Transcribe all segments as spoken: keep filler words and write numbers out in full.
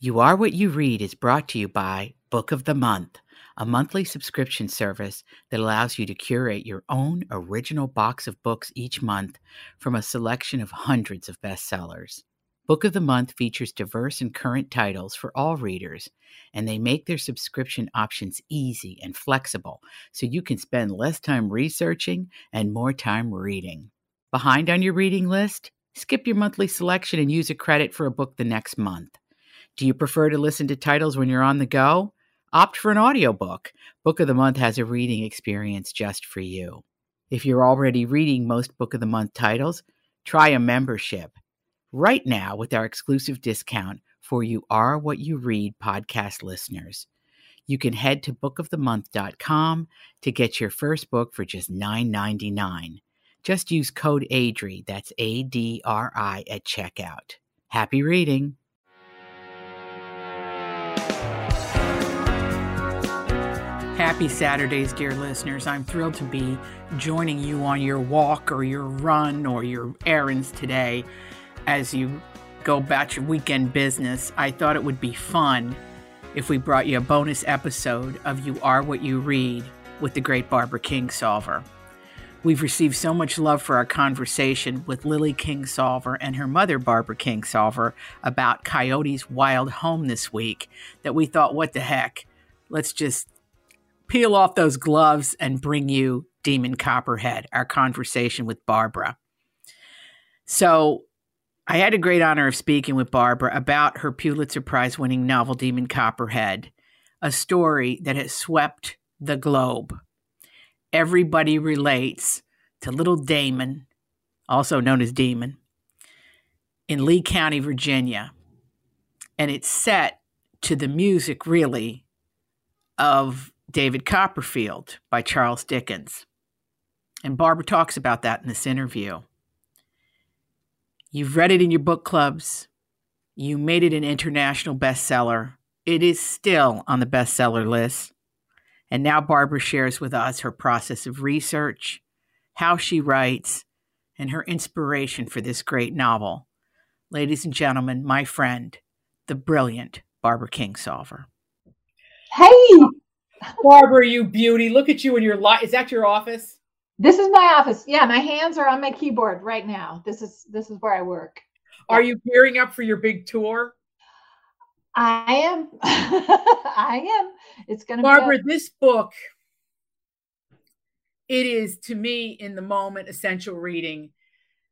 You Are What You Read is brought to you by Book of the Month, a monthly subscription service that allows you to curate your own original box of books each month from a selection of hundreds of bestsellers. Book of the Month features diverse and current titles for all readers, and they make their subscription options easy and flexible so you can spend less time researching and more time reading. Behind on your reading list? Skip your monthly selection and use a credit for a book the next month. Do you prefer to listen to titles when you're on the go? Opt for an audiobook. Book of the Month has a reading experience just for you. If you're already reading most Book of the Month titles, try a membership. Right now with our exclusive discount for You Are What You Read podcast listeners. You can head to book of the month dot com to get your first book for just nine ninety-nine. Just use code ADRI, that's A D R I, at checkout. Happy reading! Happy Saturdays, dear listeners. I'm thrilled to be joining you on your walk or your run or your errands today as you go about your weekend business. I thought it would be fun if we brought you a bonus episode of You Are What You Read with the great Barbara Kingsolver. We've received so much love for our conversation with Lily Kingsolver and her mother, Barbara Kingsolver, about Coyote's Wild Home this week that we thought, what the heck, let's just peel off those gloves and bring you Demon Copperhead, our conversation with Barbara. So I had a great honor of speaking with Barbara about her Pulitzer Prize winning novel, Demon Copperhead, a story that has swept the globe. Everybody relates to little Damon, also known as Demon, in Lee County, Virginia. And it's set to the music, really, of David Copperfield by Charles Dickens. And Barbara talks about that in this interview. You've read it in your book clubs. You made it an international bestseller. It is still on the bestseller list. And now Barbara shares with us her process of research, how she writes, and her inspiration for this great novel. Ladies and gentlemen, my friend, the brilliant Barbara Kingsolver. Hey! Barbara, you beauty. Look at you in your light. Is that your office? This is my office. Yeah, my hands are on my keyboard right now. This is this is where I work. Are you gearing up for your big tour? I am. I am. It's going to be Barbara, this book, it is, to me, in the moment, essential reading,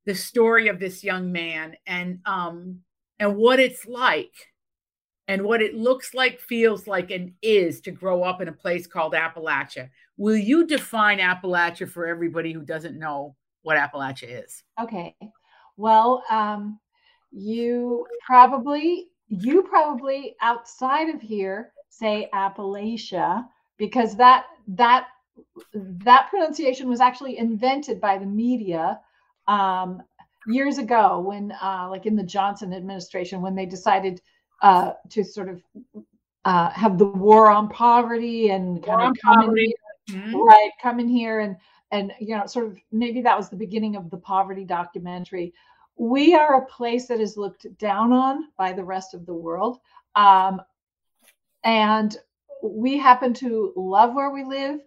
the story of this young man and um and what it's like and what it looks like, feels like, and is to grow up in a place called Appalachia. Will you define Appalachia for everybody who doesn't know what Appalachia is? Okay. Well, um, you probably, you probably outside of here say Appalachia, because that, that, that pronunciation was actually invented by the media um, years ago when, uh, like in the Johnson administration, when they decided Uh, to sort of uh, have the war on poverty and kind war of come in here, mm-hmm. right, come in here and, and, you know, sort of maybe that was the beginning of the poverty documentary. We are a place that is looked down on by the rest of the world. Um, and we happen to love where we live.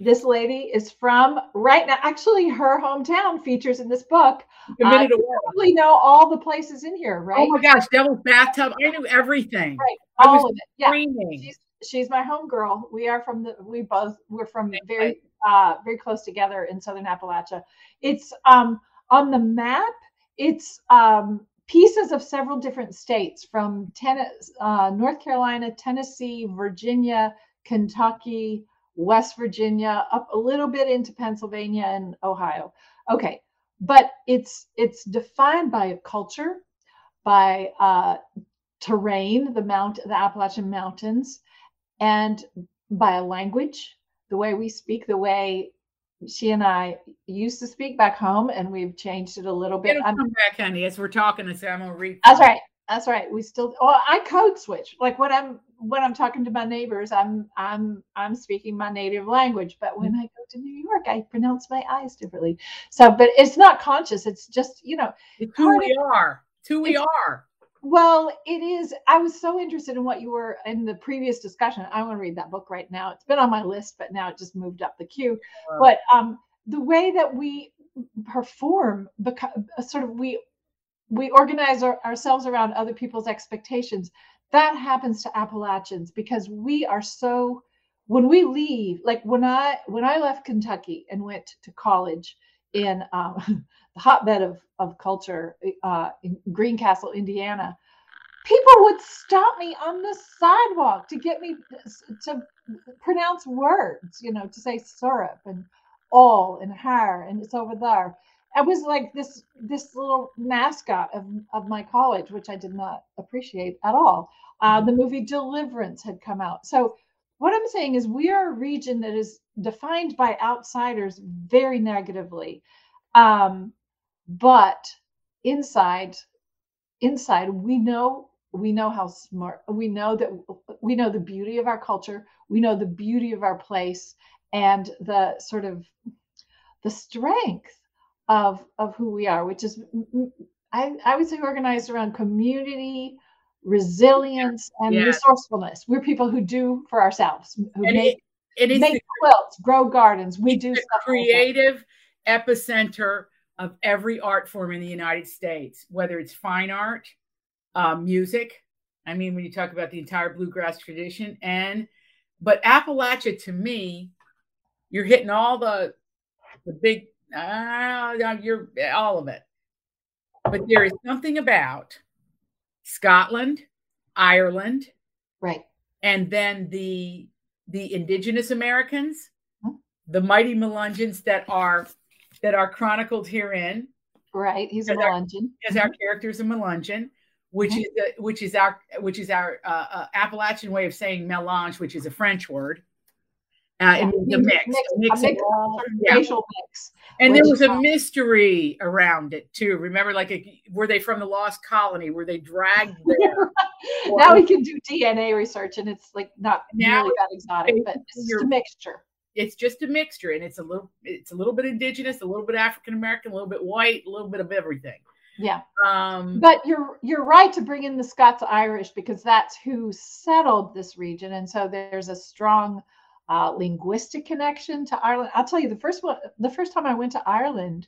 This lady is from right now. Actually, her hometown features in this book. Uh, away. You probably know all the places in here, right? Oh my gosh, Devil's Bathtub. I knew everything. Right, all of it. Screaming. Yeah, she's, she's my homegirl. We are from the. We both. We're from very, uh, very close together in Southern Appalachia. It's um, on the map. It's um, pieces of several different states from ten, uh, North Carolina, Tennessee, Virginia, Kentucky, West Virginia, up a little bit into Pennsylvania and Ohio. Okay, but it's it's defined by a culture, by uh, terrain, the mount, the Appalachian Mountains, and by a language, the way we speak, the way she and I used to speak back home, and we've changed it a little bit. It'll come back, honey, as we're talking, I'm gonna read. That's right. That's right. We still. Oh, I code switch. Like when I'm when I'm talking to my neighbors, I'm I'm I'm speaking my native language. But when I go to New York, I pronounce my I's differently. So, but it's not conscious. It's just you know. It's who we of, are. It's who we it's, are. Well, it is. I was so interested in what you were in the previous discussion. I want to read that book right now. It's been on my list, but now it just moved up the queue. Wow. But um, the way that we perform, because sort of we we organize our, ourselves around other people's expectations. That happens to Appalachians because we are so. When we leave, like when I when I left Kentucky and went to college in um, the hotbed of of culture uh, in Greencastle, Indiana, people would stop me on the sidewalk to get me to pronounce words, you know, to say syrup and all and hair and it's over there. I was like this this little mascot of of my college, which I did not appreciate at all. Uh, the movie Deliverance had come out, so. What I'm saying is we are a region that is defined by outsiders very negatively, um, but inside, inside we know we know how smart we know that we know the beauty of our culture, we know the beauty of our place, and the sort of the strength of of who we are, which is I, I would say organized around community. Resilience and yeah. resourcefulness. We're people who do for ourselves, who and make, it, it make the, quilts, grow gardens. We do the stuff creative like epicenter of every art form in the United States, whether it's fine art, uh, music. I mean, when you talk about the entire bluegrass tradition, and but Appalachia, to me, you're hitting all the the big. Uh, you're all of it, but there is something about. Scotland, Ireland, right, and then the the indigenous Americans, huh? The mighty Melungeons that are that are chronicled herein. Right, he's a Melungeon. As our character is a Melungeon, which right. is the, which is our which is our uh, uh, Appalachian way of saying melange, which is a French word. Uh, yeah, it means a mix, mix, a mix, a mix, of, yeah. racial mix. And there was a mystery around it too. Remember, like, a, were they from the lost colony? Were they dragged there? Now we can do D N A research, and it's like not now really that exotic, but it's just a mixture. It's just a mixture, and it's a little, it's a little bit indigenous, a little bit African American, a little bit white, a little bit of everything. Yeah, um, but you're you're right to bring in the Scots-Irish because that's who settled this region, and so there's a strong. Uh, linguistic connection to Ireland. I'll tell you, the first one, the first time I went to Ireland,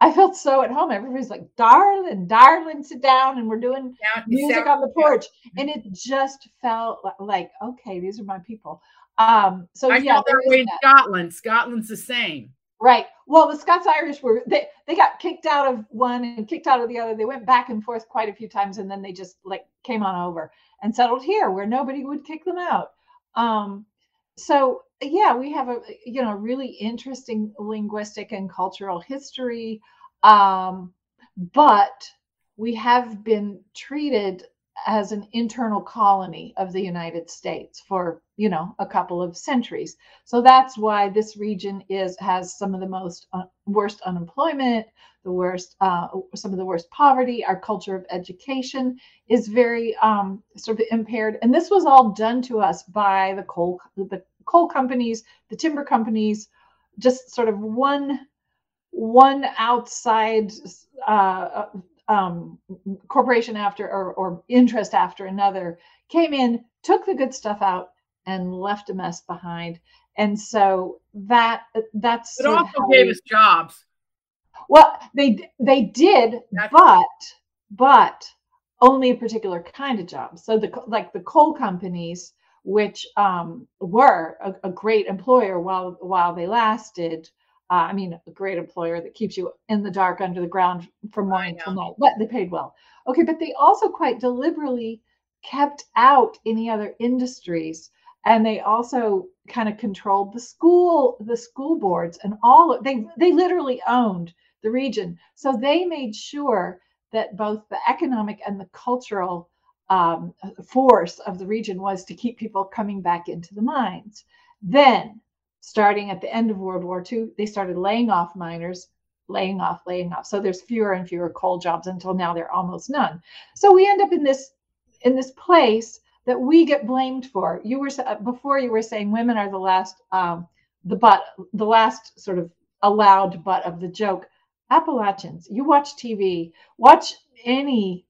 I felt so at home. Everybody's like, "Darling, darling, sit down," and we're doing down, music down, on the porch, down. And it just felt like, "Okay, these are my people." Um, so I yeah, there way in that. Scotland, Scotland's the same, right? Well, the Scots-Irish were they they got kicked out of one and kicked out of the other. They went back and forth quite a few times, and then they just like came on over and settled here, where nobody would kick them out. Um, So, yeah, we have a, you know, really interesting linguistic and cultural history, um, but we have been treated as an internal colony of the United States for, you know, a couple of centuries. So that's why this region is has some of the most uh, worst unemployment, the worst, uh, some of the worst poverty. Our culture of education is very um, sort of impaired, and this was all done to us by the coal, the coal companies, the timber companies, just sort of one, one outside. Uh, Um, corporation after or, or interest after another came in, took the good stuff out, and left a mess behind. And so that that's it also gave us jobs. Well, they they did, that's but but only a particular kind of job. So the like the coal companies, which um, were a, a great employer while while they lasted. Uh, I mean, a great employer that keeps you in the dark under the ground from morning till night, but they paid well. Okay, but they also quite deliberately kept out any other industries, and they also kind of controlled the school, the school boards, and all. They they literally owned the region, so they made sure that both the economic and the cultural um, force of the region was to keep people coming back into the mines. Then. Starting at the end of World War Two, they started laying off miners, laying off, laying off. So there's fewer and fewer coal jobs until now there are almost none. So we end up in this in this place that we get blamed for. You were before you were saying women are the last um, the butt, the last sort of allowed butt of the joke. Appalachians, you watch T V, watch any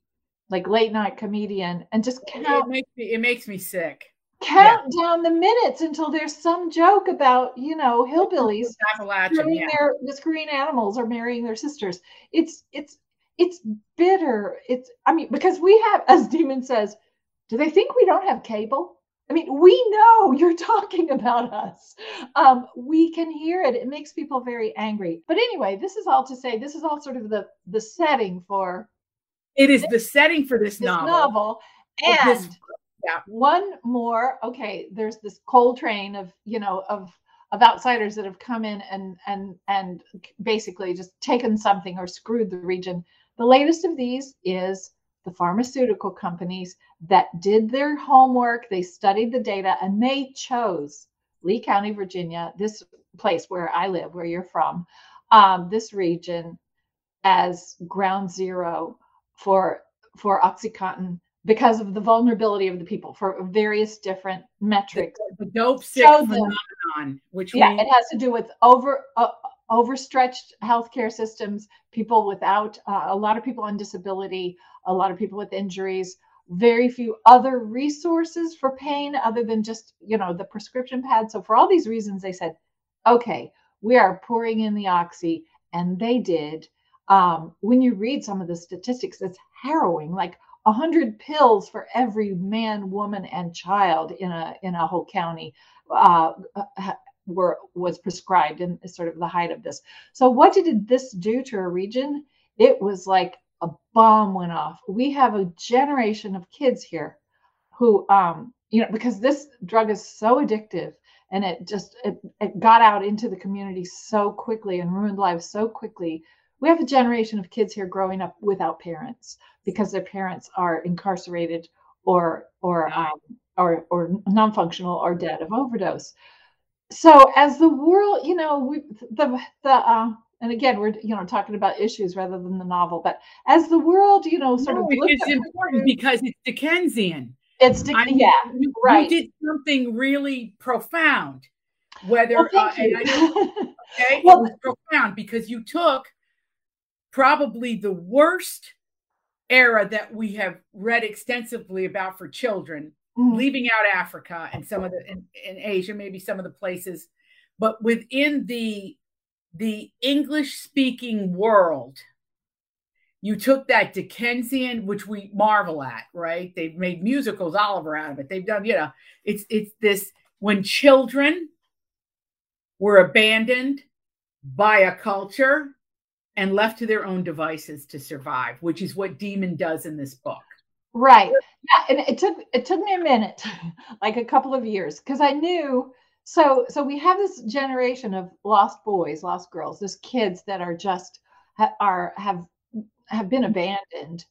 like late night comedian, and just count. It makes me, it makes me sick. Count yeah. down the minutes until there's some joke about, you know, hillbillies marrying yeah. their the green animals or marrying their sisters. It's it's it's bitter. It's I mean, because we have, as Demon says, do they think we don't have cable? I mean, we know you're talking about us. Um, we can hear it. It makes people very angry. But anyway, this is all to say, this is all sort of the the setting for. It is this, the setting for this, this novel. novel. And this, yeah. one more. Okay, there's this coal train of, you know, of of outsiders that have come in and and and basically just taken something or screwed the region. The latest of these is the pharmaceutical companies that did their homework. They studied the data and they chose Lee County, Virginia, this place where I live, where you're from, um, this region as ground zero for for OxyContin because of the vulnerability of the people for various different metrics. The, the dope sick phenomenon, which yeah, we- it has to do with over. Uh, overstretched healthcare systems, people without, uh, a lot of people on disability, a lot of people with injuries, very few other resources for pain other than just, you know, the prescription pad. So for all these reasons, they said, okay, we are pouring in the oxy. And they did. Um, when you read some of the statistics, it's harrowing, like one hundred pills for every man, woman, and child in a in a whole county. Uh, were was prescribed in sort of the height of this. So what did this do to a region? It was like a bomb went off. We have a generation of kids here who, um, you know, because this drug is so addictive and it just, it, it got out into the community so quickly and ruined lives so quickly. We have a generation of kids here growing up without parents because their parents are incarcerated or, or, um, or, or non-functional or dead of overdose. So as the world, you know, we, the the uh, and again we're you know talking about issues rather than the novel, but as the world, you know, sort no, of it's important because it's Dickensian. It's Dick- I mean, yeah, you, right. You did something really profound. Whether well, thank uh, you. And I, okay, well, it was profound because you took probably the worst era that we have read extensively about for children. Mm. Leaving out Africa and some of the in, in Asia, maybe some of the places, but within the the English speaking world, you took that Dickensian, which we marvel at, right? They've made musicals, Oliver, out of it. They've done, you know, it's it's this when children were abandoned by a culture and left to their own devices to survive, which is what Demon does in this book. Right. Yeah. And it took, it took me a minute, like a couple of years, because I knew. So, so we have this generation of lost boys, lost girls, these kids that are just, are, have, have been abandoned.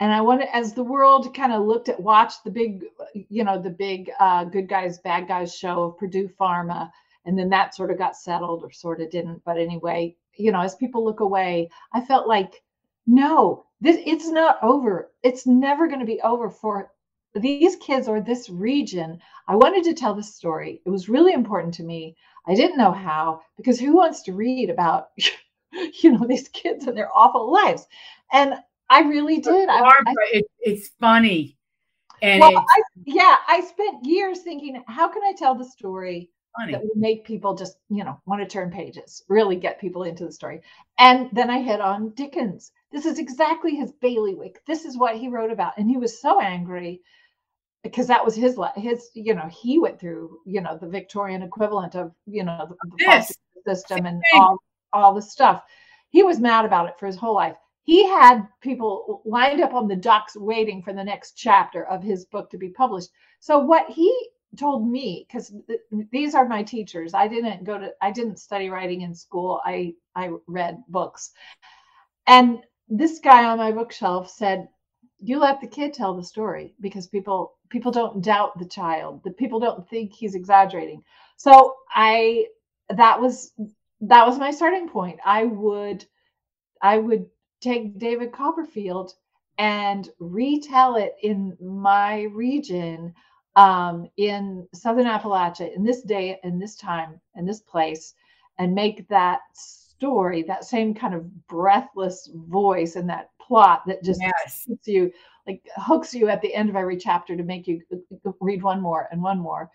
And I wanted, as the world kind of looked at, watched the big, you know, the big uh, good guys, bad guys show of Purdue Pharma. And then that sort of got settled or sort of didn't. But anyway, you know, as people look away, I felt like, no, this, it's not over. It's never going to be over for these kids or this region. I wanted to tell this story. It was really important to me. I didn't know how, because who wants to read about, you know, these kids and their awful lives? And I really did. Barbara, I, I, it, it's funny. And well, it's, I, yeah, I spent years thinking, how can I tell the story funny that would make people just, you know, want to turn pages, really get people into the story. And then I hit on Dickens. This is exactly his bailiwick. This is what he wrote about. And he was so angry because that was his, his, you know, he went through, you know, the Victorian equivalent of, you know, the, the yes. system and all, all the stuff. He was mad about it for his whole life. He had people lined up on the docks waiting for the next chapter of his book to be published. So what he told me, because th- these are my teachers. I didn't go to, I didn't study writing in school. I, I read books. And this guy on my bookshelf said, you let the kid tell the story because people people don't doubt the child. The people don't think he's exaggerating. So I that was that was my starting point. I would I would take David Copperfield and retell it in my region, um, in Southern Appalachia, in this day, in this time, in this place, and make that story, that same kind of breathless voice and that plot that just yes. hooks you, like hooks you at the end of every chapter to make you read one more and one more.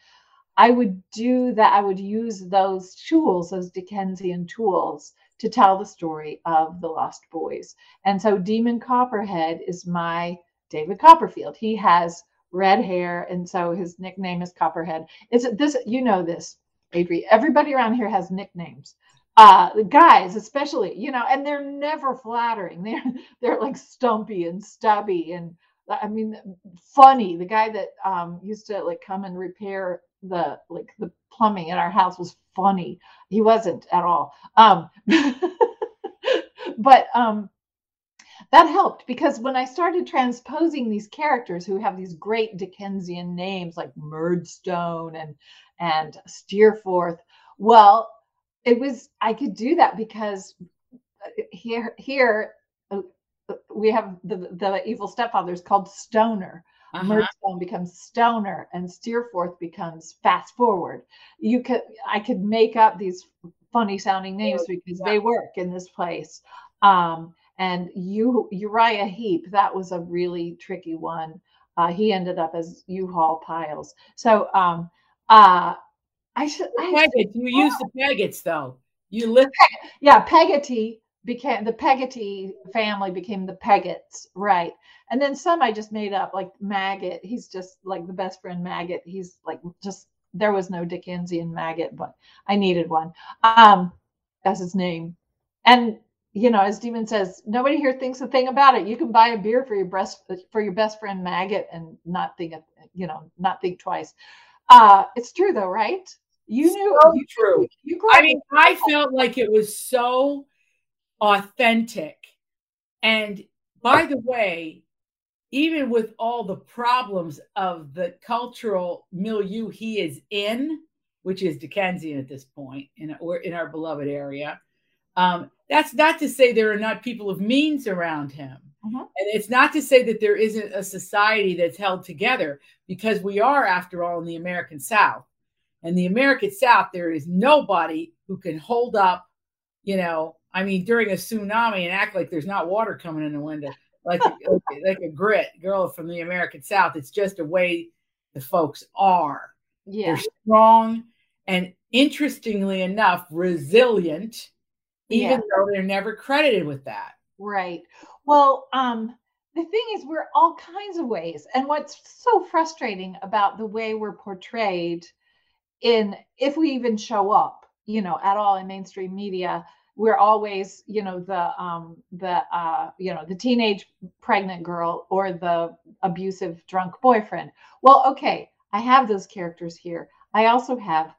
I would do that. I would use those tools, those Dickensian tools, to tell the story of the Lost Boys. And so Demon Copperhead is my David Copperfield. He has red hair, and so his nickname is Copperhead. Is it this? You know this, Adri. Everybody around here has nicknames. Uh, the guys, especially, you know, and they're never flattering. They're they're like stumpy and stubby, and I mean, funny. The guy that um, used to like come and repair the like the plumbing in our house was funny. He wasn't at all. Um, but um, that helped, because when I started transposing these characters who have these great Dickensian names like Murdstone and and Steerforth, well, it was I could do that because here here we have the the evil stepfather is called Stoner. Uh-huh. Murdstone becomes Stoner, and Steerforth becomes Fast Forward. You could, I could make up these funny sounding names because yeah. they work in this place. Um, and you, Uriah Heep, that was a really tricky one. Uh, he ended up as U-Haul Piles. So um, uh, I should. I should you oh. use the Peggots, though. You live. Yeah, Peggotty. Became the Peggotty family became the Peggots, right? And then some I just made up, like Maggot. He's just like the best friend Maggot. He's like just there was no Dickensian Maggot, but I needed one. Um, that's his name. And you know, as Demon says, nobody here thinks a thing about it. You can buy a beer for your breast for your best friend Maggot and not think, of, you know, not think twice. Uh, it's true though, right? You knew. So you, true. You, you I mean, I felt like it was so authentic. And by the way, even with all the problems of the cultural milieu he is in, which is Dickensian at this point, in or in our beloved area, um, that's not to say there are not people of means around him. Mm-hmm. And it's not to say that there isn't a society that's held together, because we are, after all, in the American South. And the American South, there is nobody who can hold up, you know, I mean, during a tsunami and act like there's not water coming in the window, like, like, like a grit girl from the American South. It's just a way the folks are. Yeah. They're strong and, interestingly enough, resilient, even yeah. though they're never credited with that. Right. Well, um, the thing is, we're all kinds of ways. And what's so frustrating about the way we're portrayed in, if we even show up, you know, at all in mainstream media, we're always, you know, the, um, the, uh, you know, the teenage pregnant girl or the abusive drunk boyfriend. Well, okay, I have those characters here. I also have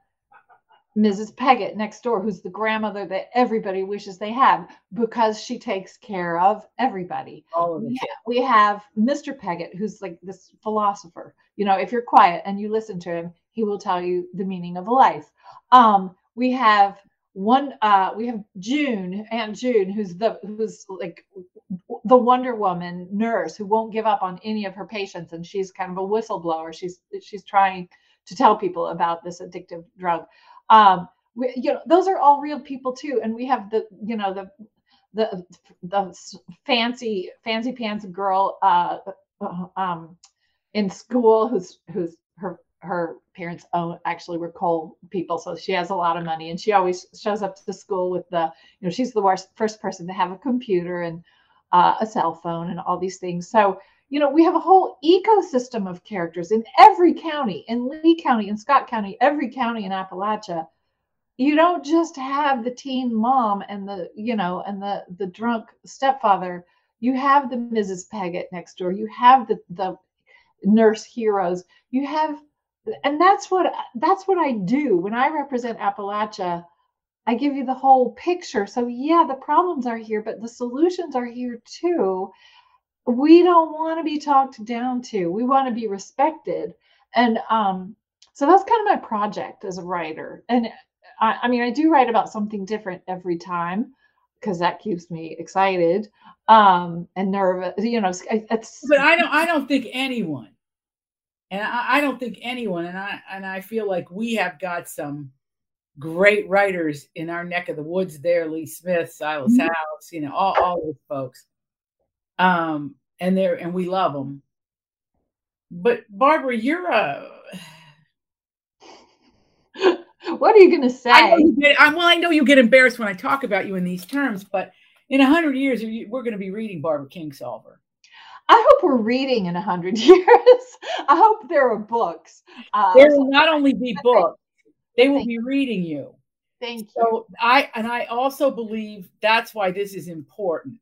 Missus Peggott next door, who's the grandmother that everybody wishes they have because she takes care of everybody. All of it. Yeah, we have Mister Peggott, who's like this philosopher. You know, if you're quiet and you listen to him, he will tell you the meaning of life. Um, we have One, uh, we have June, Aunt June, who's the who's like the Wonder Woman nurse who won't give up on any of her patients, and she's kind of a whistleblower. She's she's trying to tell people about this addictive drug. Um, we, you know, those are all real people too, and we have the you know the the the fancy fancy pants girl uh, um, in school who's who's her. her parents own actually were coal people. So she has a lot of money, and she always shows up to school with the, you know, she's the worst, first person to have a computer and uh, a cell phone and all these things. So, you know, we have a whole ecosystem of characters in every county, in Lee County, in Scott County, every county in Appalachia. You don't just have the teen mom and the, you know, and the, the drunk stepfather. You have the Missus Peggott next door. You have the, the nurse heroes. You have, And that's what that's what I do when I represent Appalachia. I give you the whole picture. So yeah, the problems are here, but the solutions are here too. We don't want to be talked down to. We want to be respected, and um, so that's kind of my project as a writer. And I, I mean, I do write about something different every time, because that keeps me excited um, and nervous. You know, it's, but I don't. I don't think anyone. And I, I don't think anyone, and I and I feel like we have got some great writers in our neck of the woods there, Lee Smith, Silas House, you know, all, all those folks. Um, and they're, and we love them. But Barbara, you're a, what are you going to say? I know you get, I'm, well, I know you get embarrassed when I talk about you in these terms, but in a hundred years, we're going to be reading Barbara Kingsolver. I hope we're reading in a hundred years. I hope there are books. Uh, there will not only be books, they will be reading you. Thank you. So I, and I also believe that's why this is important,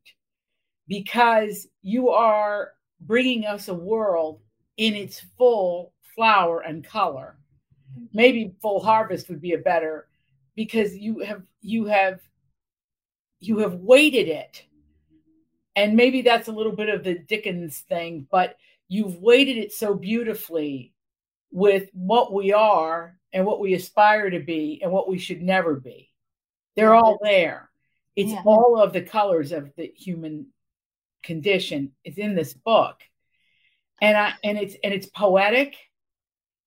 because you are bringing us a world in its full flower and color. Maybe full harvest would be a better, because you have, you have, you have weighted it. And maybe that's a little bit of the Dickens thing, but you've weighted it so beautifully with what we are and what we aspire to be and what we should never be. They're all there. It's yeah. all of the colors of the human condition. It's in this book. And I, and it's, and it's poetic.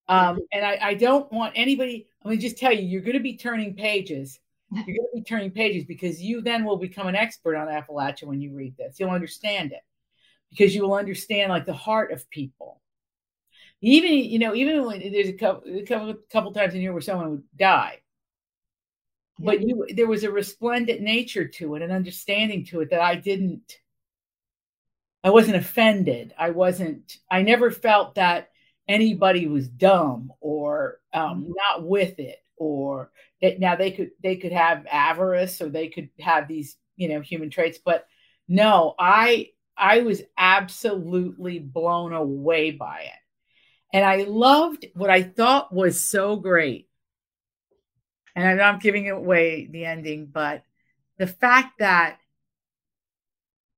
Um, and I, I don't want anybody, let me just tell you, you're going to be turning pages. You're going to be turning pages, because you then will become an expert on Appalachia when you read this. You'll understand it, because you will understand like the heart of people. Even, you know, even when there's a couple, a couple, a couple times in here where someone would die, yeah. but you, there was a resplendent nature to it, an understanding to it that I didn't, I wasn't offended. I wasn't, I never felt that anybody was dumb or um, not with it, or that now they could, they could have avarice, or they could have these, you know, human traits. But no, I, I was absolutely blown away by it. And I loved what I thought was so great. And I'm not giving away the ending, but the fact that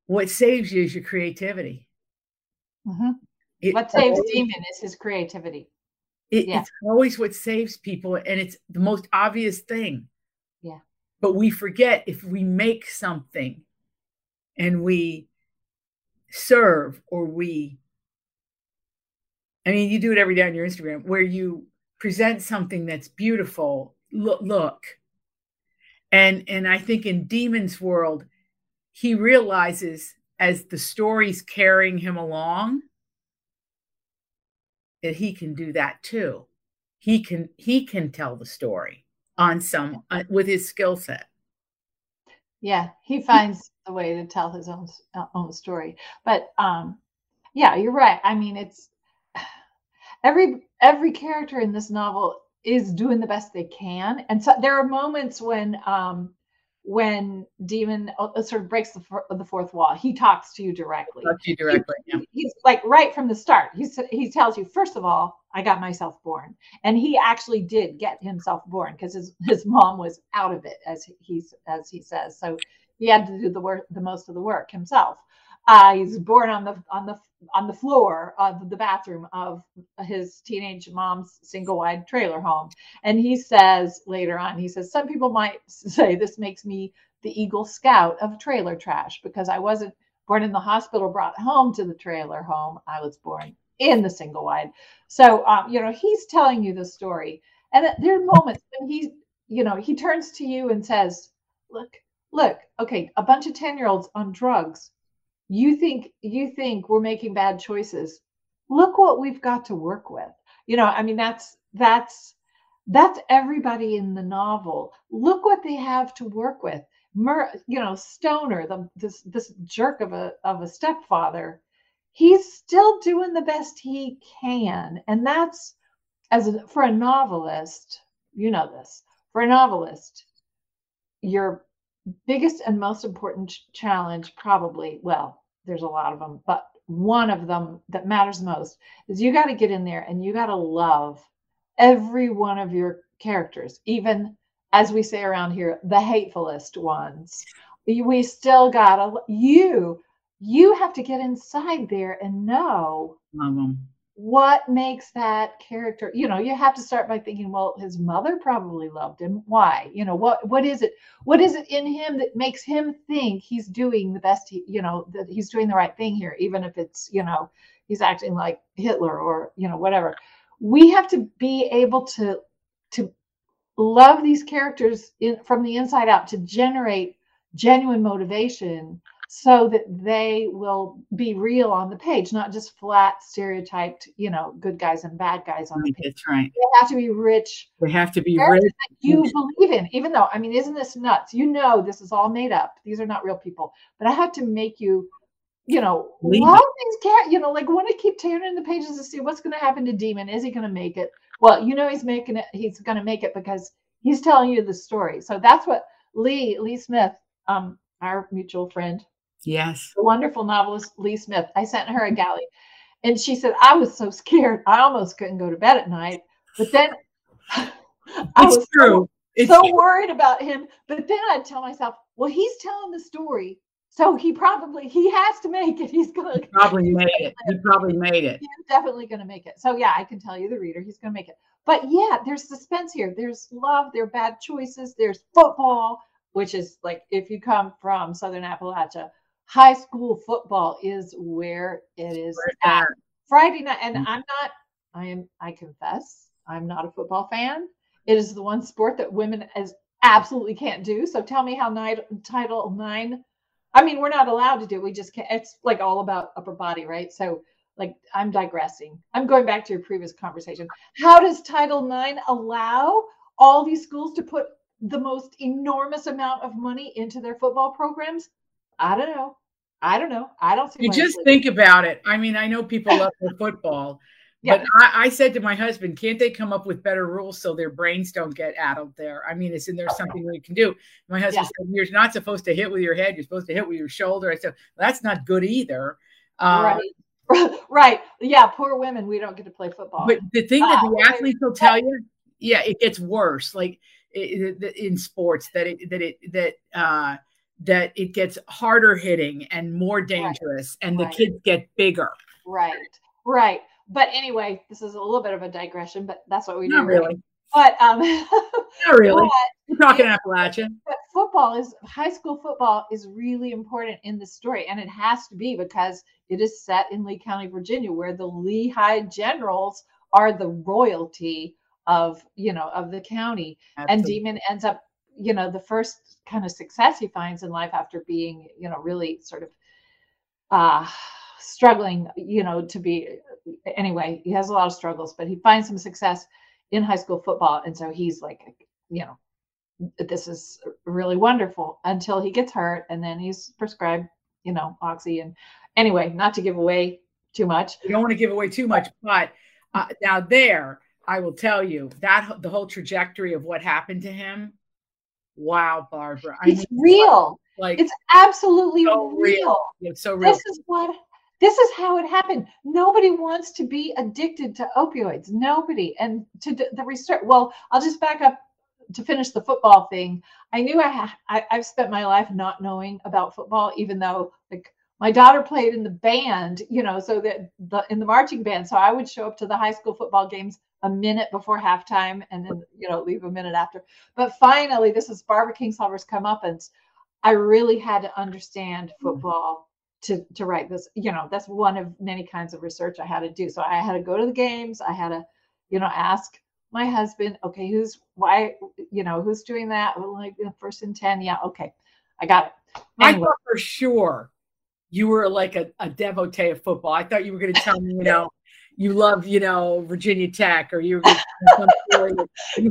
what saves you is your creativity. Mm-hmm. It what saves always, Demon is his creativity. It, yeah. It's always what saves people, and it's the most obvious thing. Yeah. But we forget, if we make something and we serve, or we, I mean, you do it every day on your Instagram, where you present something that's beautiful. Look, look. And, and I think in Demon's world, he realizes as the story's carrying him along, that he can do that too. He can, he can tell the story on some, uh, with his skill set. Yeah. He finds a way to tell his own, uh, own story, but um, yeah, you're right. I mean, it's every, every character in this novel is doing the best they can. And so there are moments when, um, when Demon sort of breaks the, the fourth wall. He talks to you directly. Talk to you directly. He, yeah. He's like right from the start. He he tells you, first of all, I got myself born, and he actually did get himself born, because his, his mom was out of it, as he as he says. So he had to do the work, the most of the work himself. Uh, he's born on the on the on the floor of the bathroom of his teenage mom's single wide trailer home. And he says later on, he says, some people might say this makes me the Eagle Scout of trailer trash, because I wasn't born in the hospital, brought home to the trailer home. I was born in the single wide. So, um, you know, he's telling you the story. And there are moments when he, you know, he turns to you and says, look, look, okay, a bunch of ten year olds on drugs. You think you think we're making bad choices. Look what we've got to work with. You know, I mean, that's that's that's everybody in the novel. Look what they have to work with. Mer, you know, Stoner, the, this this jerk of a of a stepfather, he's still doing the best he can, and that's as a, for a novelist. You know this. For a novelist, you're. Biggest and most important challenge, probably, well, there's a lot of them, but one of them that matters most is you got to get in there and you got to love every one of your characters, even, as we say around here, the hatefulest ones. We still got to, you, you have to get inside there and know mm-hmm. what makes that character, you know, you have to start by thinking, well, his mother probably loved him. Why? You know, what, what is it? What is it in him that makes him think he's doing the best, he, you know, that he's doing the right thing here, even if it's, you know, he's acting like Hitler or, you know, whatever. We have to be able to, to love these characters in, from the inside out, to generate genuine motivation so that they will be real on the page, not just flat stereotyped, you know, good guys and bad guys on the page. That's right. They have to be rich. They have to be rich. That you believe in, even though, I mean, isn't this nuts? You know, this is all made up. These are not real people, but I have to make you, you know, a lot of things can't, you know, like when I keep turning the pages to see what's going to happen to Demon, is he going to make it? Well, you know, he's making it, he's going to make it because he's telling you the story. So that's what Lee, Lee Smith, um, our mutual friend. Yes. The wonderful novelist, Lee Smith. I sent her a galley and she said, I was so scared. I almost couldn't go to bed at night, but then I it's was true. so, it's so true. worried about him. But then I'd tell myself, well, he's telling the story. So he probably, he has to make it. He's going to probably made it. He probably made it. He's definitely going to make it. So yeah, I can tell you the reader, he's going to make it. But yeah, there's suspense here. There's love, there are bad choices. There's football, which is like, if you come from Southern Appalachia, high school football is where it is at. Friday night. And I'm not, I am, I confess, I'm not a football fan. It is the one sport that women as absolutely can't do. So tell me how Title nine, I mean, we're not allowed to do it. We just can't. It's like all about upper body, right? So like, I'm digressing. I'm going back to your previous conversation. How does Title nine allow all these schools to put the most enormous amount of money into their football programs? I don't know. I don't know. I don't see. You just think about it. I mean, I know people love their football, yeah. but I, I said to my husband, can't they come up with better rules so their brains don't get addled there? I mean, isn't there something we can do? My husband yeah. said, you're not supposed to hit with your head. You're supposed to hit with your shoulder. I said, well, that's not good either. Uh, right. right. Yeah. Poor women. We don't get to play football. But the thing that uh, the athletes will tell you, yeah, it gets worse. Like it, it, in sports that it, that it, that, uh, that it gets harder hitting and more dangerous right. and the right. kids get bigger. Right. Right. But anyway, this is a little bit of a digression, but that's what we Not do. Really. Really. But, um, Not really. We're talking Appalachia. But football is, high school football is really important in the story. And it has to be because it is set in Lee County, Virginia, where the Lehigh Generals are the royalty of, you know, of the county. Absolutely. And Demon ends up, you know, the first kind of success he finds in life after being, you know, really sort of uh, struggling, you know, to be, anyway, he has a lot of struggles, but he finds some success in high school football. And so he's like, you know, this is really wonderful until he gets hurt and then he's prescribed, you know, Oxy. And anyway, not to give away too much. You don't want to give away too much, but uh, now there, I will tell you that the whole trajectory of what happened to him. Wow, Barbara. I it's mean, real. Like, it's absolutely so real. real. It's so real. This is what this is how it happened. Nobody wants to be addicted to opioids. Nobody. And to the research. Well, I'll just back up to finish the football thing. I knew I, ha I I've spent my life not knowing about football, even though like my daughter played in the band, you know, so that the in the marching band. So I would show up to the high school football games a minute before halftime and then, you know, leave a minute after. But finally, this is Barbara Kingsolver's comeuppance. I really had to understand football to, to write this, you know, that's one of many kinds of research I had to do. So I had to go to the games. I had to, you know, ask my husband, okay, who's, why, you know, who's doing that? Well, like the first and ten. Yeah. Okay. I got it. Anyway. I thought for sure you were like a, a devotee of football. I thought you were going to tell me, you know, you love, you know, Virginia Tech, or you. you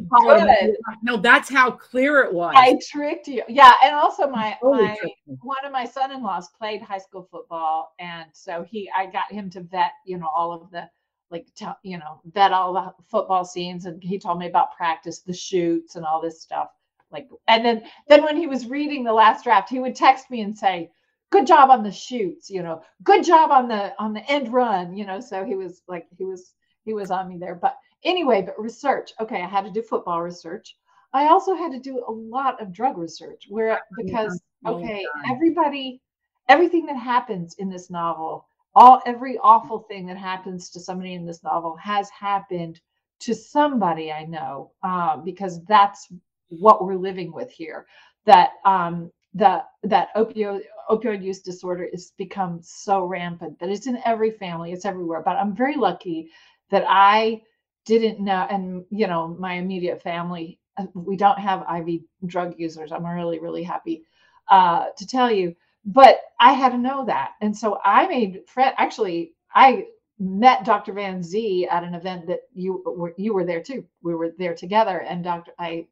no, that's how clear it was. I tricked you, yeah. And also, my, totally my one of my son-in-laws played high school football, and so he, I got him to vet, you know, all of the, like, tell, you know, vet all the football scenes, and he told me about practice, the shoots, and all this stuff. Like, and then, then when he was reading the last draft, he would text me and say, good job on the shoots, you know, good job on the, on the end run, you know, so he was like, he was, he was on me there. But anyway, but research. Okay. I had to do football research. I also had to do a lot of drug research where, because, okay, everybody, everything that happens in this novel, all, every awful thing that happens to somebody in this novel has happened to somebody I know, uh, because that's what we're living with here. That, um, the, that opioid, opioid use disorder has become so rampant that it's in every family, it's everywhere. But I'm very lucky that I didn't know, and, you know, my immediate family, we don't have I V drug users. I'm really, really happy uh, to tell you But I had to know that. And so I made friend, actually, I met Doctor Van Zee at an event that you were, you were there too. We were there together. And Doctor I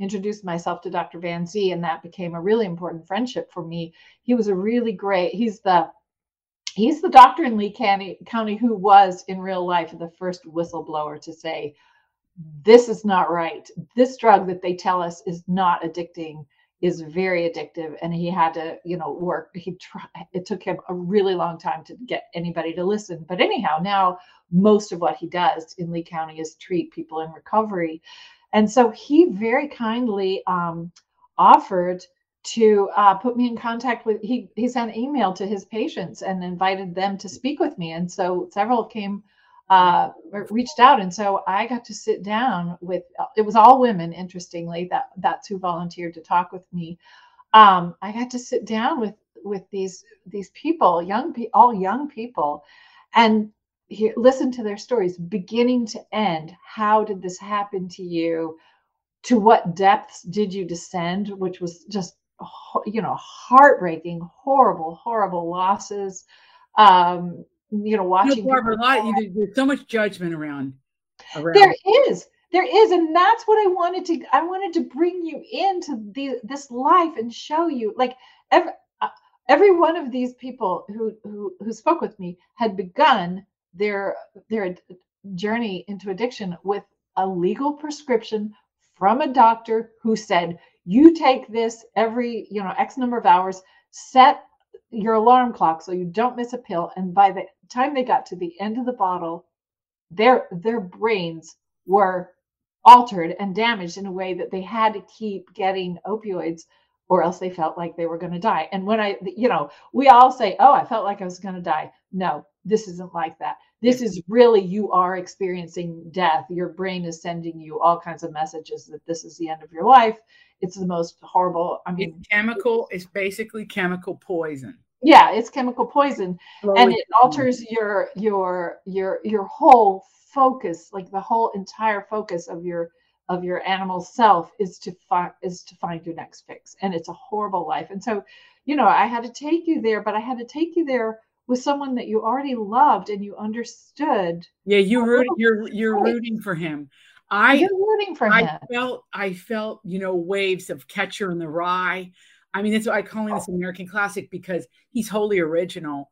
introduced myself to Doctor Van Zee, and that became a really important friendship for me. He was a really great, he's the, he's the doctor in Lee County, County who was in real life the first whistleblower to say, this is not right. This drug that they tell us is not addicting is very addictive. And he had to, you know, work. He tried, it took him a really long time to get anybody to listen. But anyhow, now most of what he does in Lee County is treat people in recovery. And so he very kindly um, offered to uh, put me in contact with, he, he sent an email to his patients and invited them to speak with me. And so several came, uh, reached out. And so I got to sit down with, it was all women, interestingly, that that's who volunteered to talk with me. Um, I got to sit down with, with these, these people, young, all young people, and hear, listen to their stories, beginning to end. How did this happen to you? To what depths did you descend? Which was just, you know, heartbreaking, horrible, horrible losses. Um, you know, watching. No, Barbara, a lot, you, there's so much judgment around, around. There is, there is, and that's what I wanted to. I wanted to bring you into the, this life and show you, like every uh, every one of these people who who who spoke with me had begun their their journey into addiction with a legal prescription from a doctor who said, you take this every, you know, X number of hours, set your alarm clock so you don't miss a pill. And by the time they got to the end of the bottle, their their brains were altered and damaged in a way that they had to keep getting opioids or else they felt like they were going to die. And when I, you know, we all say, oh, I felt like I was going to die. No, this isn't like that. This is really, you are experiencing death. Your brain is sending you all kinds of messages that this is the end of your life. It's the most horrible. I mean, it's chemical. It's basically chemical poison. Yeah, it's chemical poison, slowly, and it alters your your your your whole focus, like the whole entire focus of your of your animal self is to find is to find your next fix, and it's a horrible life. And so, you know, I had to take you there, but I had to take you there with someone that you already loved and you understood. Yeah, you root, you're you're rooting for him. I you're rooting for I him. felt I felt you know waves of Catcher in the Rye. I mean, that's why I call him this American classic, because he's wholly original.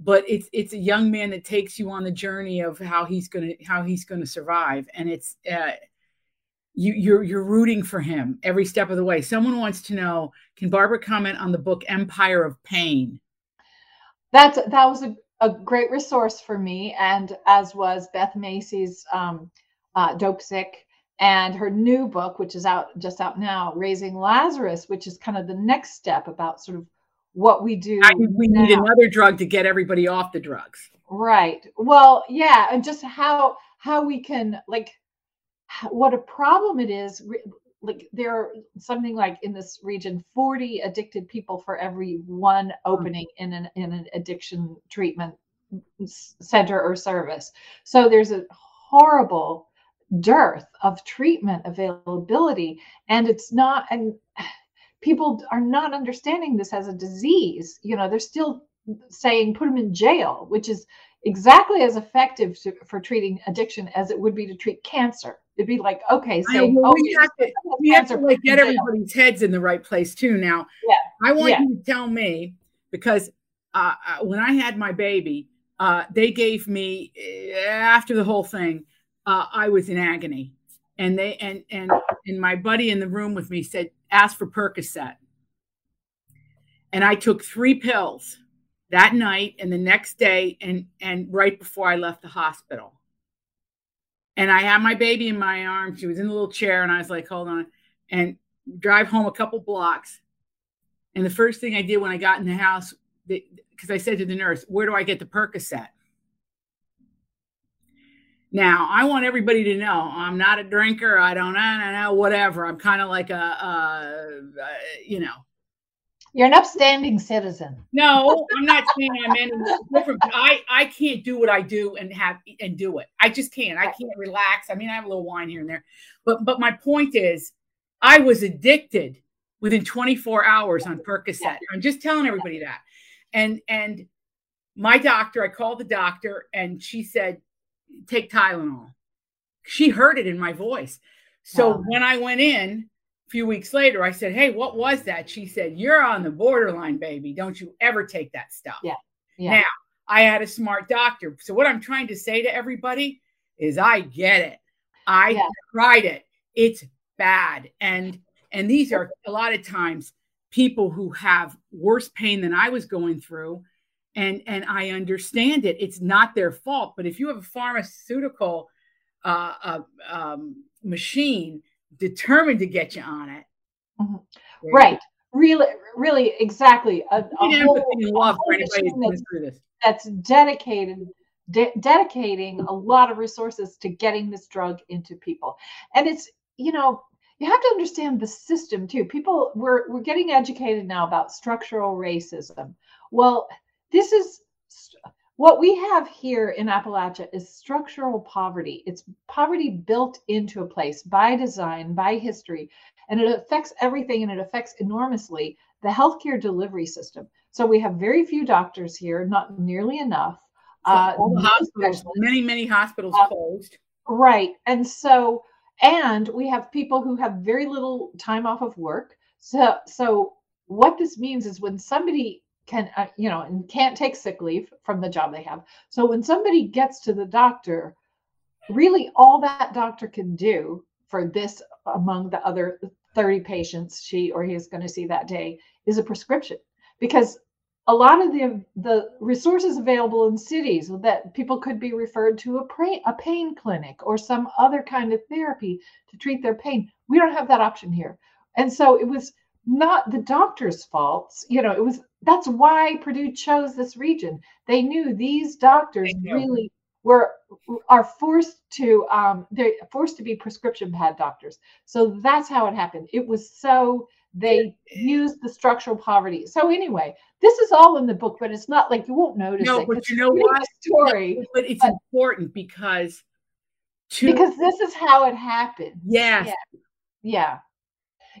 But it's it's a young man that takes you on the journey of how he's gonna how he's gonna survive, and it's uh, you you're you're rooting for him every step of the way. Someone wants to know, can Barbara comment on the book Empire of Pain? That's, that was a, a great resource for me, and as was Beth Macy's um, uh, Dope Sick, and her new book, which is out just out now, Raising Lazarus, which is kind of the next step about sort of what we do. I think we now. need another drug to get everybody off the drugs. Right. Well, yeah, and just how how we can, like, what a problem it is. Like there are something like in this region, forty addicted people for every one opening in an in an addiction treatment center or service. So there's a horrible dearth of treatment availability, and it's not, and people are not understanding this as a disease. You know, they're still saying put them in jail, which is exactly as effective to, for treating addiction as it would be to treat cancer. It'd be like, okay, so I, well, we, have to, we have to like get everybody's heads in the right place too. Now, yeah. I want yeah. you to tell me, because uh, when I had my baby, uh, they gave me, after the whole thing, uh, I was in agony, and they and and and my buddy in the room with me said, ask for Percocet, and I took three pills that night and the next day, and and right before I left the hospital. And I had my baby in my arms. She was in a little chair, and I was like, hold on, and drive home a couple blocks. And the first thing I did when I got in the house, because I said to the nurse, where do I get the Percocet? Now, I want everybody to know I'm not a drinker. I don't, I don't know, whatever. I'm kind of like a, a, a, you know. You're an upstanding citizen. No, I'm not saying I'm anything different. But I, I can't do what I do and have and do it. I just can't. I can't relax. I mean, I have a little wine here and there. But but my point is, I was addicted within twenty-four hours on Percocet. I'm just telling everybody that. And, and my doctor, I called the doctor and she said, take Tylenol. She heard it in my voice. So wow. when I went in a few weeks later, I said, hey, what was that? She said, you're on the borderline, baby. Don't you ever take that stuff. Yeah. Yeah. Now, I had a smart doctor. So what I'm trying to say to everybody is I get it. I yeah. tried it. It's bad. And and these are a lot of times people who have worse pain than I was going through. And, and I understand it. It's not their fault. But if you have a pharmaceutical uh, uh, um, machine determined to get you on it. Mm-hmm. Right. Really, really, exactly. A, a whole, and love a whole that's, that's dedicated, de dedicating a lot of resources to getting this drug into people. And it's, you know, you have to understand the system too. People, we're, we're getting educated now about structural racism. Well, this is what we have here in Appalachia is structural poverty. It's poverty built into a place by design, by history, and it affects everything, and it affects enormously the healthcare delivery system. So we have very few doctors here, not nearly enough. So uh, hospitals, many, many hospitals uh, closed. Right. And so, and we have people who have very little time off of work. So, so what this means is when somebody can, uh, you know, and can't take sick leave from the job they have. So when somebody gets to the doctor, really all that doctor can do for this among the other thirty patients she or he is going to see that day is a prescription, because a lot of the the resources available in cities that people could be referred to a, pray, a pain clinic or some other kind of therapy to treat their pain. We don't have that option here. And so it was not the doctor's fault. You know, it was, that's why Purdue chose this region. They knew these doctors really were, are forced to, um, they're forced to be prescription pad doctors. So that's how it happened. It was so they used the structural poverty. So anyway, this is all in the book, but it's not like you won't notice. No, it, but you know what? Story, but it's but, important because. To, because this is how it happened. Yes. Yeah. Yeah.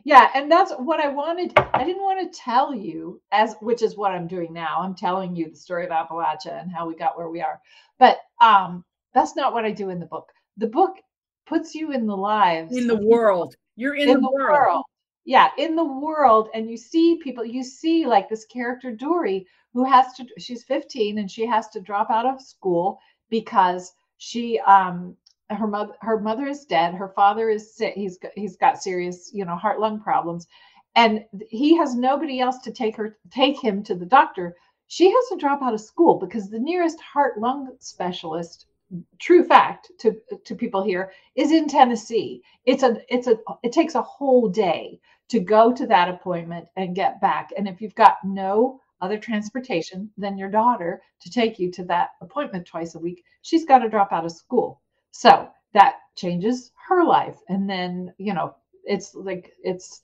Yeah, and that's what I wanted. I didn't want to tell you, as which is what I'm doing now. I'm telling you the story of Appalachia and how we got where we are. But um, that's not what I do in the book. The book puts you in the lives. In the world. You're in, in the, the world. world. Yeah, in the world. And you see people, you see like this character, Dory, who has to, she's fifteen and she has to drop out of school because she, um, her mother her mother is dead, her father is sick, he's he's got serious, you know, heart lung problems, and he has nobody else to take her take him to the doctor. She has to drop out of school because the nearest heart lung specialist, true fact to to people here, is in Tennessee. It's a it's a it takes a whole day to go to that appointment and get back, and if you've got no other transportation than your daughter to take you to that appointment twice a week, she's got to drop out of school. So that changes her life. And then, you know, it's like, it's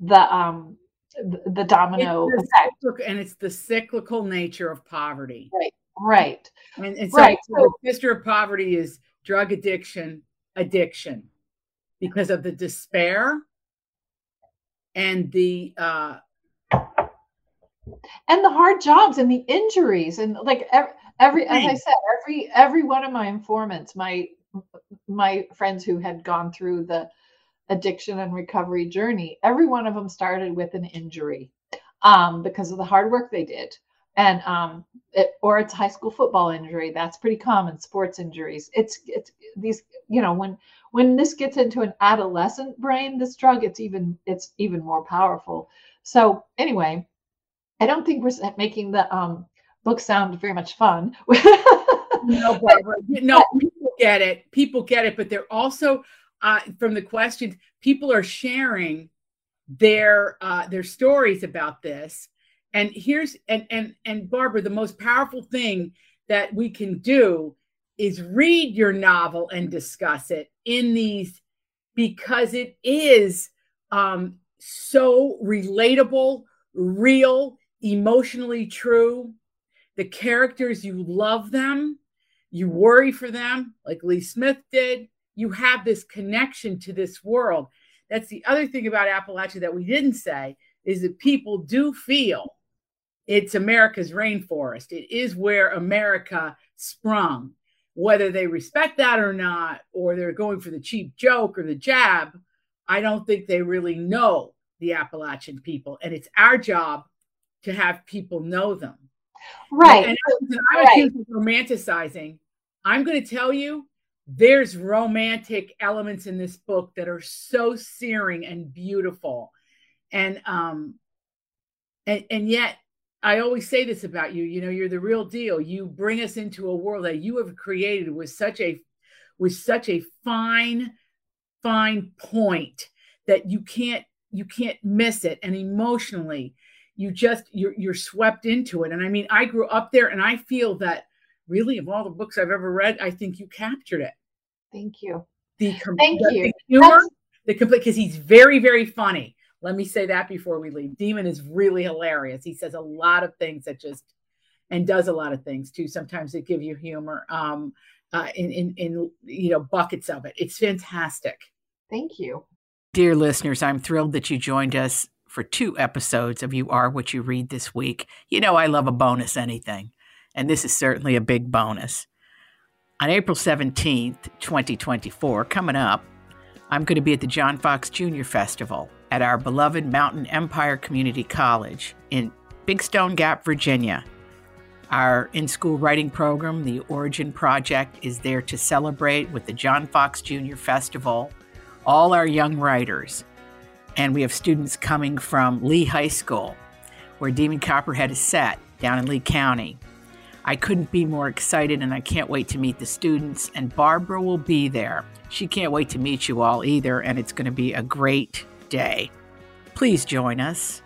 the, um, the, the domino it's the effect. And it's the cyclical nature of poverty. Right. Right. And, and so, right. so the sister of poverty is drug addiction, addiction because of the despair and the, uh, and the hard jobs and the injuries and like every, every as I said, every, every one of my informants, my, my friends who had gone through the addiction and recovery journey, every one of them started with an injury um, because of the hard work they did. And, um, it, or it's high school football injury. That's pretty common, sports injuries. It's, it's these, you know, when, when this gets into an adolescent brain, this drug, it's even, it's even more powerful. So anyway, I don't think we're making the um, book sound very much fun. No, Barbara, no, people get it. People get it, but they're also uh, from the questions. People are sharing their uh, their stories about this. And here's and and and Barbara, the most powerful thing that we can do is read your novel and discuss it in these, because it is um, so relatable, real, emotionally true. The characters, you love them. You worry for them, like Lee Smith did. You have this connection to this world. That's the other thing about Appalachia that we didn't say, is that people do feel it's America's rainforest. It is where America sprung. Whether they respect that or not, or they're going for the cheap joke or the jab, I don't think they really know the Appalachian people. And it's our job to have people know them. Right. And I'm accused of romanticizing. I'm going to tell you, there's romantic elements in this book that are so searing and beautiful. And, um, and, and yet, I always say this about you, you know, you're the real deal. You bring us into a world that you have created with such a, with such a fine, fine point that you can't, you can't miss it. And emotionally, you just, you're, you're swept into it. And I mean, I grew up there, and I feel that really of all the books I've ever read, I think you captured it. Thank you. The, Thank the, you. The humor, That's the complete, because he's very, very funny. Let me say that before we leave. Demon is really hilarious. He says a lot of things that just, and does a lot of things too. Sometimes that give you humor um, uh, in, in, in, you know, buckets of it. It's fantastic. Thank you. Dear listeners, I'm thrilled that you joined us for two episodes of You Are What You Read this week. You know, I love a bonus anything, and this is certainly a big bonus. On April seventeenth, twenty twenty-four, coming up, I'm going to be at the John Fox Junior Festival at our beloved Mountain Empire Community College in Big Stone Gap, Virginia. Our in-school writing program, the Origin Project, is there to celebrate with the John Fox Junior Festival, all our young writers. And we have students coming from Lee High School, where Demon Copperhead is set, down in Lee County. I couldn't be more excited, and I can't wait to meet the students, and Barbara will be there. She can't wait to meet you all either, and it's going to be a great day. Please join us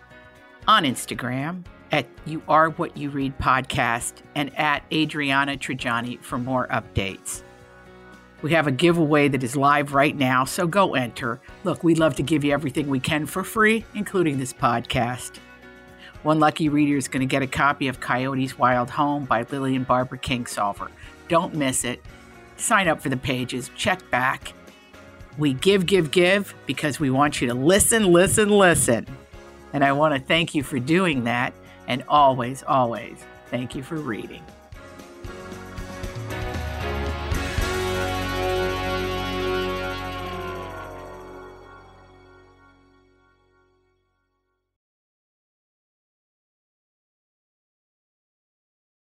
on Instagram at You Are What You Read Podcast and at Adriana Trajani for more updates. We have a giveaway that is live right now, so go enter. Look, we love to give you everything we can for free, including this podcast. One lucky reader is going to get a copy of Coyote's Wild Home by Lily and Barbara Kingsolver. Don't miss it. Sign up for the pages. Check back. We give, give, give because we want you to listen, listen, listen. And I want to thank you for doing that. And always, always, thank you for reading.